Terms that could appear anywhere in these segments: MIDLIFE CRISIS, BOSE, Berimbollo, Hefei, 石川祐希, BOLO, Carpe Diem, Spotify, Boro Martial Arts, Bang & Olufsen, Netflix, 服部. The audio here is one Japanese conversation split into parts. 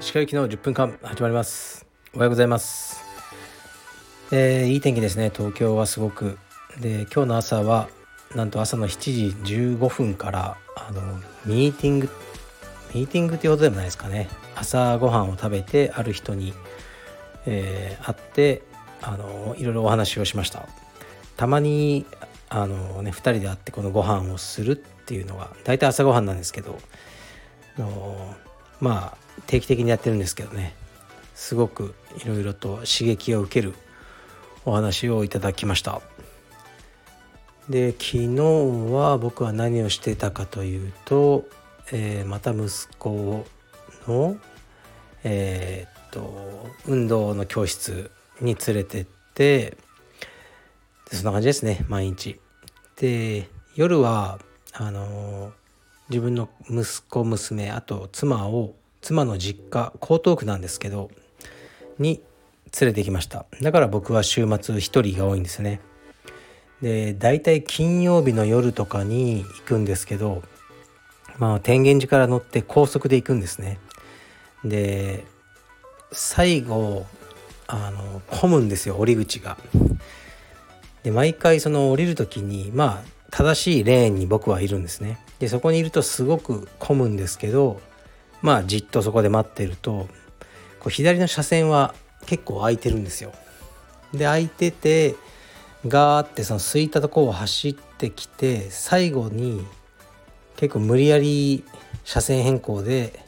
石川行きの10分間始まります。おはようございます。いい天気ですね。東京はすごくで、今日の朝はなんと朝の7時15分からミーティングっていうことでもないですかね。朝ごはんを食べてある人に、会っていろいろお話をしました。たまに2人で会ってこのご飯をするっていうのが大体朝ごはんなんですけど、定期的にやってるんですけどね、すごくいろいろと刺激を受けるお話をいただきました。で、昨日は僕は何をしてたかというと、また息子の、運動の教室に連れてって、そんな感じですね、毎日。で、夜は自分の息子娘、あと妻の実家、江東区なんですけどに連れてきました。だから僕は週末一人が多いんですね。で、大体金曜日の夜とかに行くんですけど、天源寺から乗って高速で行くんですね。で、最後混むんですよ、降り口が。で、毎回その降りる時に正しいレーンに僕はいるんですね。で、そこにいるとすごく混むんですけど、じっとそこで待ってると、こう左の車線は結構空いてるんですよ。で、空いててガーってその空いたとこを走ってきて、最後に結構無理やり車線変更で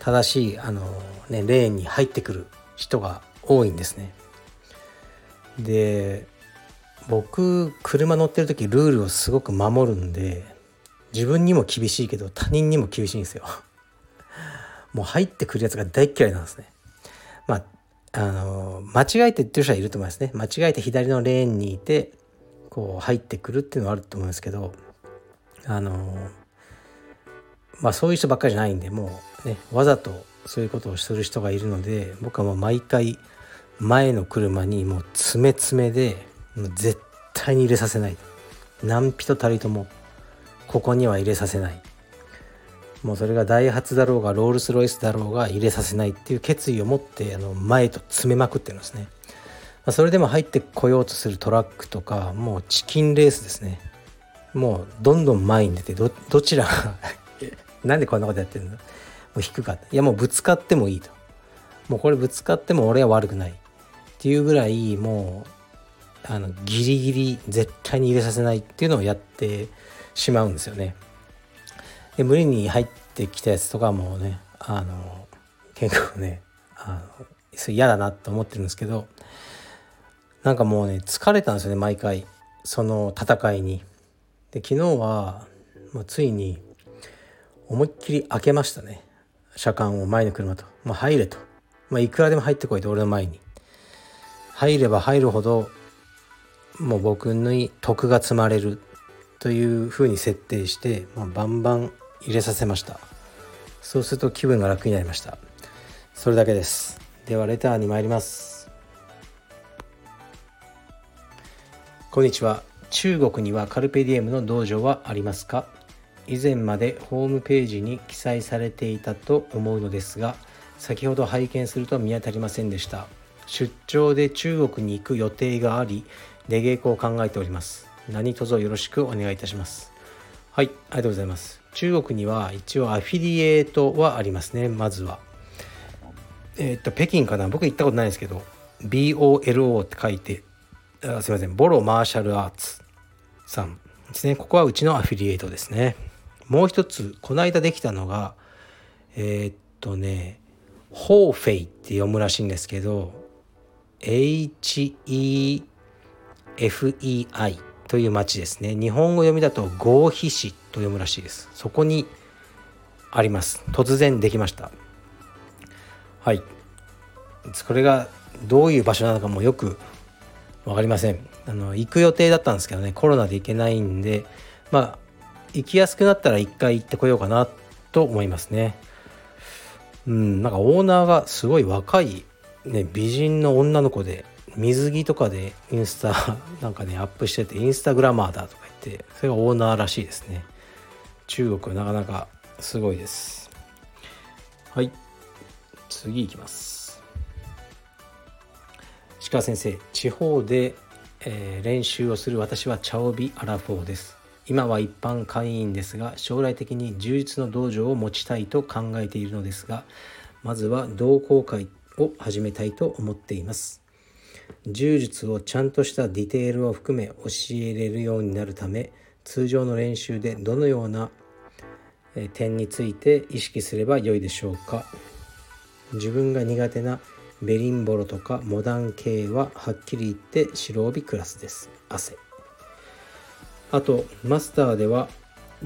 正しいレーンに入ってくる人が多いんですね。で、僕車乗ってる時ルールをすごく守るんで、自分にも厳しいけど他人にも厳しいんですよ。もう入ってくるやつが大嫌いなんですね。間違えてっていう人はいると思いますね。間違えて左のレーンにいてこう入ってくるっていうのはあると思うんですけど、そういう人ばっかりじゃないんで、もうね、わざとそういうことをする人がいるので、僕はもう毎回前の車にもう詰めで、もう絶対に入れさせない、何人たりともここには入れさせない、もうそれがダイハツだろうがロールスロイスだろうが入れさせないっていう決意を持って、前と詰めまくってるんですね。それでも入ってこようとするトラックとか、もうチキンレースですね。もうどんどん前に出て、どちらがなんでこんなことやってるの、もう引くか、いやもうぶつかってもいいと、もうこれぶつかっても俺は悪くないっていうぐらい、もうギリギリ絶対に入れさせないっていうのをやってしまうんですよね。で、無理に入ってきたやつとかもね、結構ね、それ嫌だなと思ってるんですけど、なんかもうね、疲れたんですよね、毎回その戦いに。で、昨日はもうついに思いっきり開けましたね、車間を前の車と、入れと、いくらでも入ってこいと、俺の前に入れば入るほどもう僕に徳が積まれるという風に設定して、バンバン入れさせました。そうすると気分が楽になりました。それだけです。ではレターに参ります。こんにちは。中国にはカルペディエムの道場はありますか？以前までホームページに記載されていたと思うのですが、先ほど拝見すると見当たりませんでした。出張で中国に行く予定があり、出稽古を考えております。何卒よろしくお願いいたします。はい、ありがとうございます。中国には一応アフィリエイトはありますね。まずは北京かな、僕行ったことないですけど、 BOLO って書いて、すいません、ボロマーシャルアーツさんですね。ここはうちのアフィリエイトですね。もう一つこの間できたのがホーフェイって読むらしいんですけど、 HEFEI という町ですね。日本語読みだと合肥市と読むらしいです。そこにあります。突然できました。はい、これがどういう場所なのかもよく分かりません。行く予定だったんですけどね、コロナで行けないんで、行きやすくなったら一回行ってこようかなと思いますね。オーナーがすごい若い、美人の女の子で、水着とかでインスタなんかねアップしてて、インスタグラマーだとか言って、それがオーナーらしいですね。中国はなかなかすごいです。はい、次いきます。鹿先生、地方で、練習をする私は茶帯アラフォーです。今は一般会員ですが、将来的に充実の道場を持ちたいと考えているのですが、まずは同好会を始めたいと思っています。柔術をちゃんとしたディテールを含め教えれるようになるため、通常の練習でどのような点について意識すれば良いでしょうか。自分が苦手なベリンボロとかモダン系ははっきり言って白帯クラスです。汗。あとマスターでは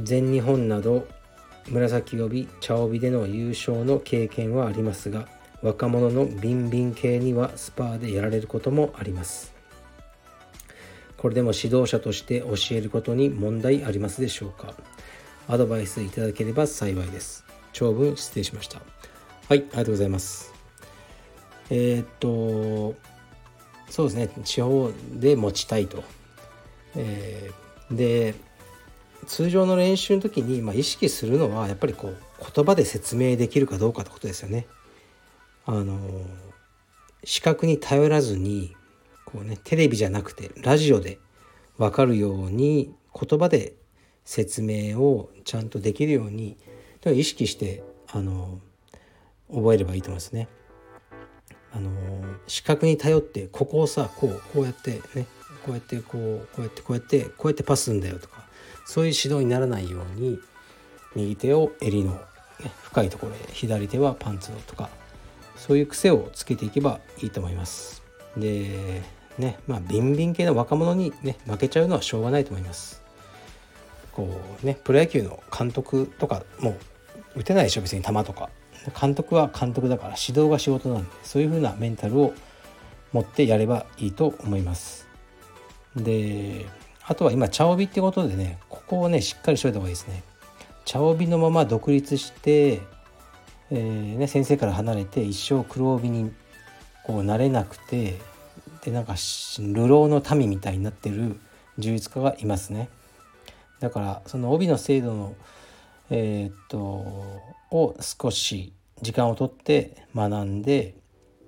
全日本など紫帯茶帯での優勝の経験はありますが、若者のビンビン系にはスパーでやられることもあります。これでも指導者として教えることに問題ありますでしょうか。アドバイスいただければ幸いです。長文失礼しました。はい、ありがとうございます。そうですね、地方で持ちたいと、で通常の練習の時に、意識するのはやっぱりこう言葉で説明できるかどうかってことですよね。視覚に頼らずにこう、テレビじゃなくてラジオで分かるように言葉で説明をちゃんとできるように意識して覚えればいいと思いますね。視覚に頼って、ここをさこうやってね、こうやってこうやってパスするんだよとか、そういう指導にならないように、右手を襟の、深いところへ、左手はパンツのとか、そういう癖をつけていけばいいと思います。でね、ビンビン系の若者にね負けちゃうのはしょうがないと思います。プロ野球の監督とかも打てないでしょ、別に球とか。監督は監督だから、指導が仕事なんで、そういう風なメンタルを持ってやればいいと思います。であとは今茶帯ってことでね、ここをねしっかりしといた方がいいですね。茶帯のまま独立して、先生から離れて一生黒帯にこうなれなくて、でなんか流浪の民みたいになってる柔術家がいますね。だからその帯の制度のを少し時間をとって学んで、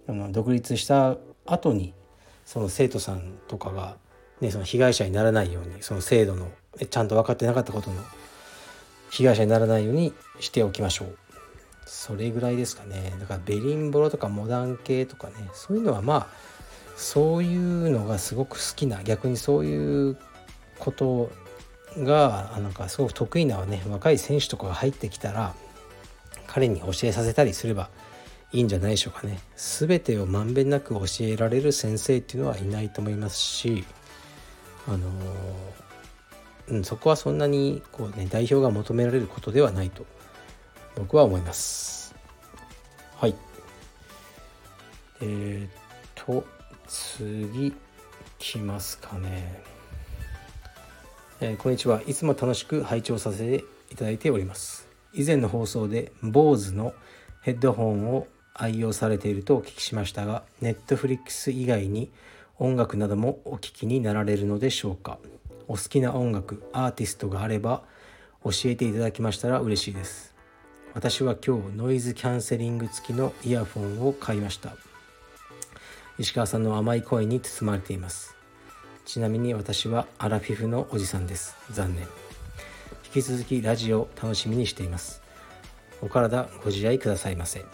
独立した後にその生徒さんとかが、その被害者にならないように、その制度のちゃんと分かってなかったことの被害者にならないようにしておきましょう。それぐらいですかね。だからベリンボロとかモダン系とかね、そういうのはそういうのがすごく好きな、逆にそういうことをがなんかすごく得意な若い選手とかが入ってきたら、彼に教えさせたりすればいいんじゃないでしょうかね。全てをまんべんなく教えられる先生っていうのはいないと思いますし、そこはそんなに代表が求められることではないと僕は思います。はい、次来ますかね。こんにちは。いつも楽しく拝聴させていただいております。以前の放送で BOSE のヘッドホンを愛用されているとお聞きしましたが、 Netflix 以外に音楽などもお聞きになられるのでしょうか。お好きな音楽、アーティストがあれば教えていただきましたら嬉しいです。私は今日ノイズキャンセリング付きのイヤフォンを買いました。石川さんの甘い声に包まれています。ちなみに私はアラフィフのおじさんです。残念。引き続きラジオを楽しみにしています。お体ご自愛くださいませ。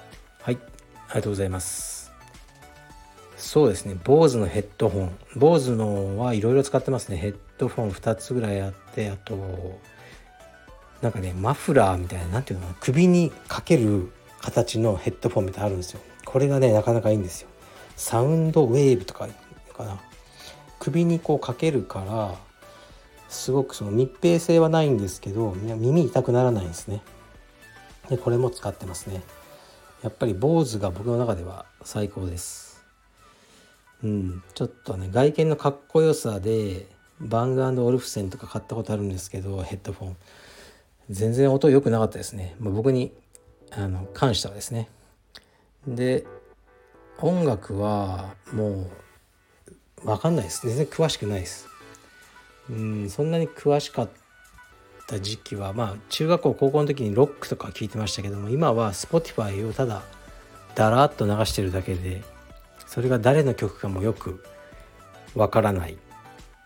はい、ありがとうございます。そうですね、BOSEのヘッドホン、BOSEのはいろいろ使ってますね。ヘッドフォン2つぐらいあって、あとマフラーみたいな、首にかける形のヘッドフォンみたいなあるんですよ。これがなかなかいいんですよ。サウンドウェーブとかかな、首にかけるから、すごくその密閉性はないんですけど、耳痛くならないんですね。でこれも使ってますね。やっぱりBOSEが僕の中では最高です。ちょっと外見のかっこよさでバング&オルフセンとか買ったことあるんですけど、ヘッドフォン全然音良くなかったですね。僕に関してはですね。で音楽はもう分かんないです。全然詳しくないです。そんなに詳しかった時期は、中学校高校の時にロックとか聞いてましたけども、今は Spotify をただだらっと流してるだけで、それが誰の曲かもよくわからない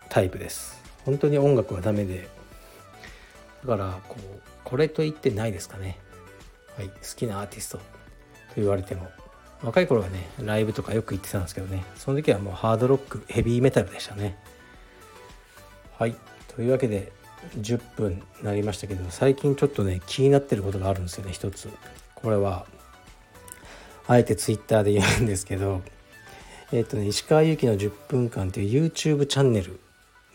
タイプです。本当に音楽はダメで、だからこれと言ってないですかね。はい、好きなアーティストと言われても、若い頃はねライブとかよく行ってたんですけどね、その時はもうハードロックヘビーメタルでしたね。はい、というわけで10分になりましたけど、最近ちょっとね気になってることがあるんですよね。一つ、これはあえてツイッターで言うんですけど、石川祐希の10分間という YouTube チャンネル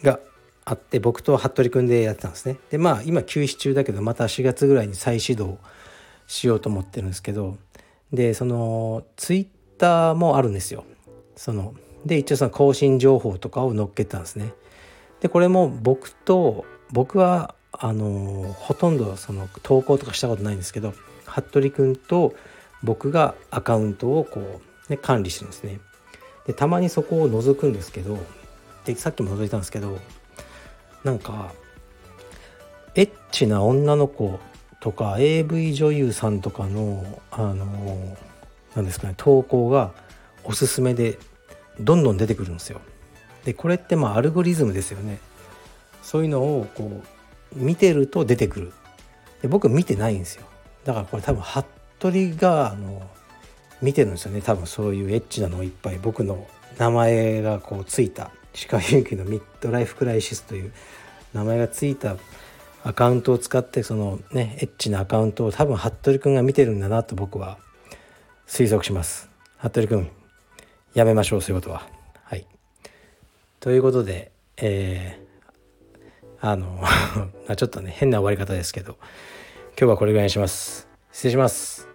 があって、僕と服部くんでやってたんですね。で今休止中だけど、また4月ぐらいに再始動しようと思ってるんですけど、でそのツイッターもあるんですよ。で一応その更新情報とかを載っけたんですね。でこれも僕はほとんどその投稿とかしたことないんですけど、服部くんと僕がアカウントを管理してるんですね。でたまにそこを覗くんですけど、でさっきも覗いたんですけど、なんかエッチな女の子とか AV 女優さんとかのなんですかね、投稿がおすすめでどんどん出てくるんですよ。でこれってアルゴリズムですよね。そういうのを見てると出てくる。で僕見てないんですよ。だからこれ多分服部が見てるんですよね。多分そういうエッチなのをいっぱい、僕の名前がついた、石川祐希のミッドライフクライシスという名前がついたアカウントを使って、エッチなアカウントを多分服部くんが見てるんだなと僕は推測します。服部くん、やめましょう、そういうことは。はい、ということで、ちょっとね変な終わり方ですけど、今日はこれぐらいにします。失礼します。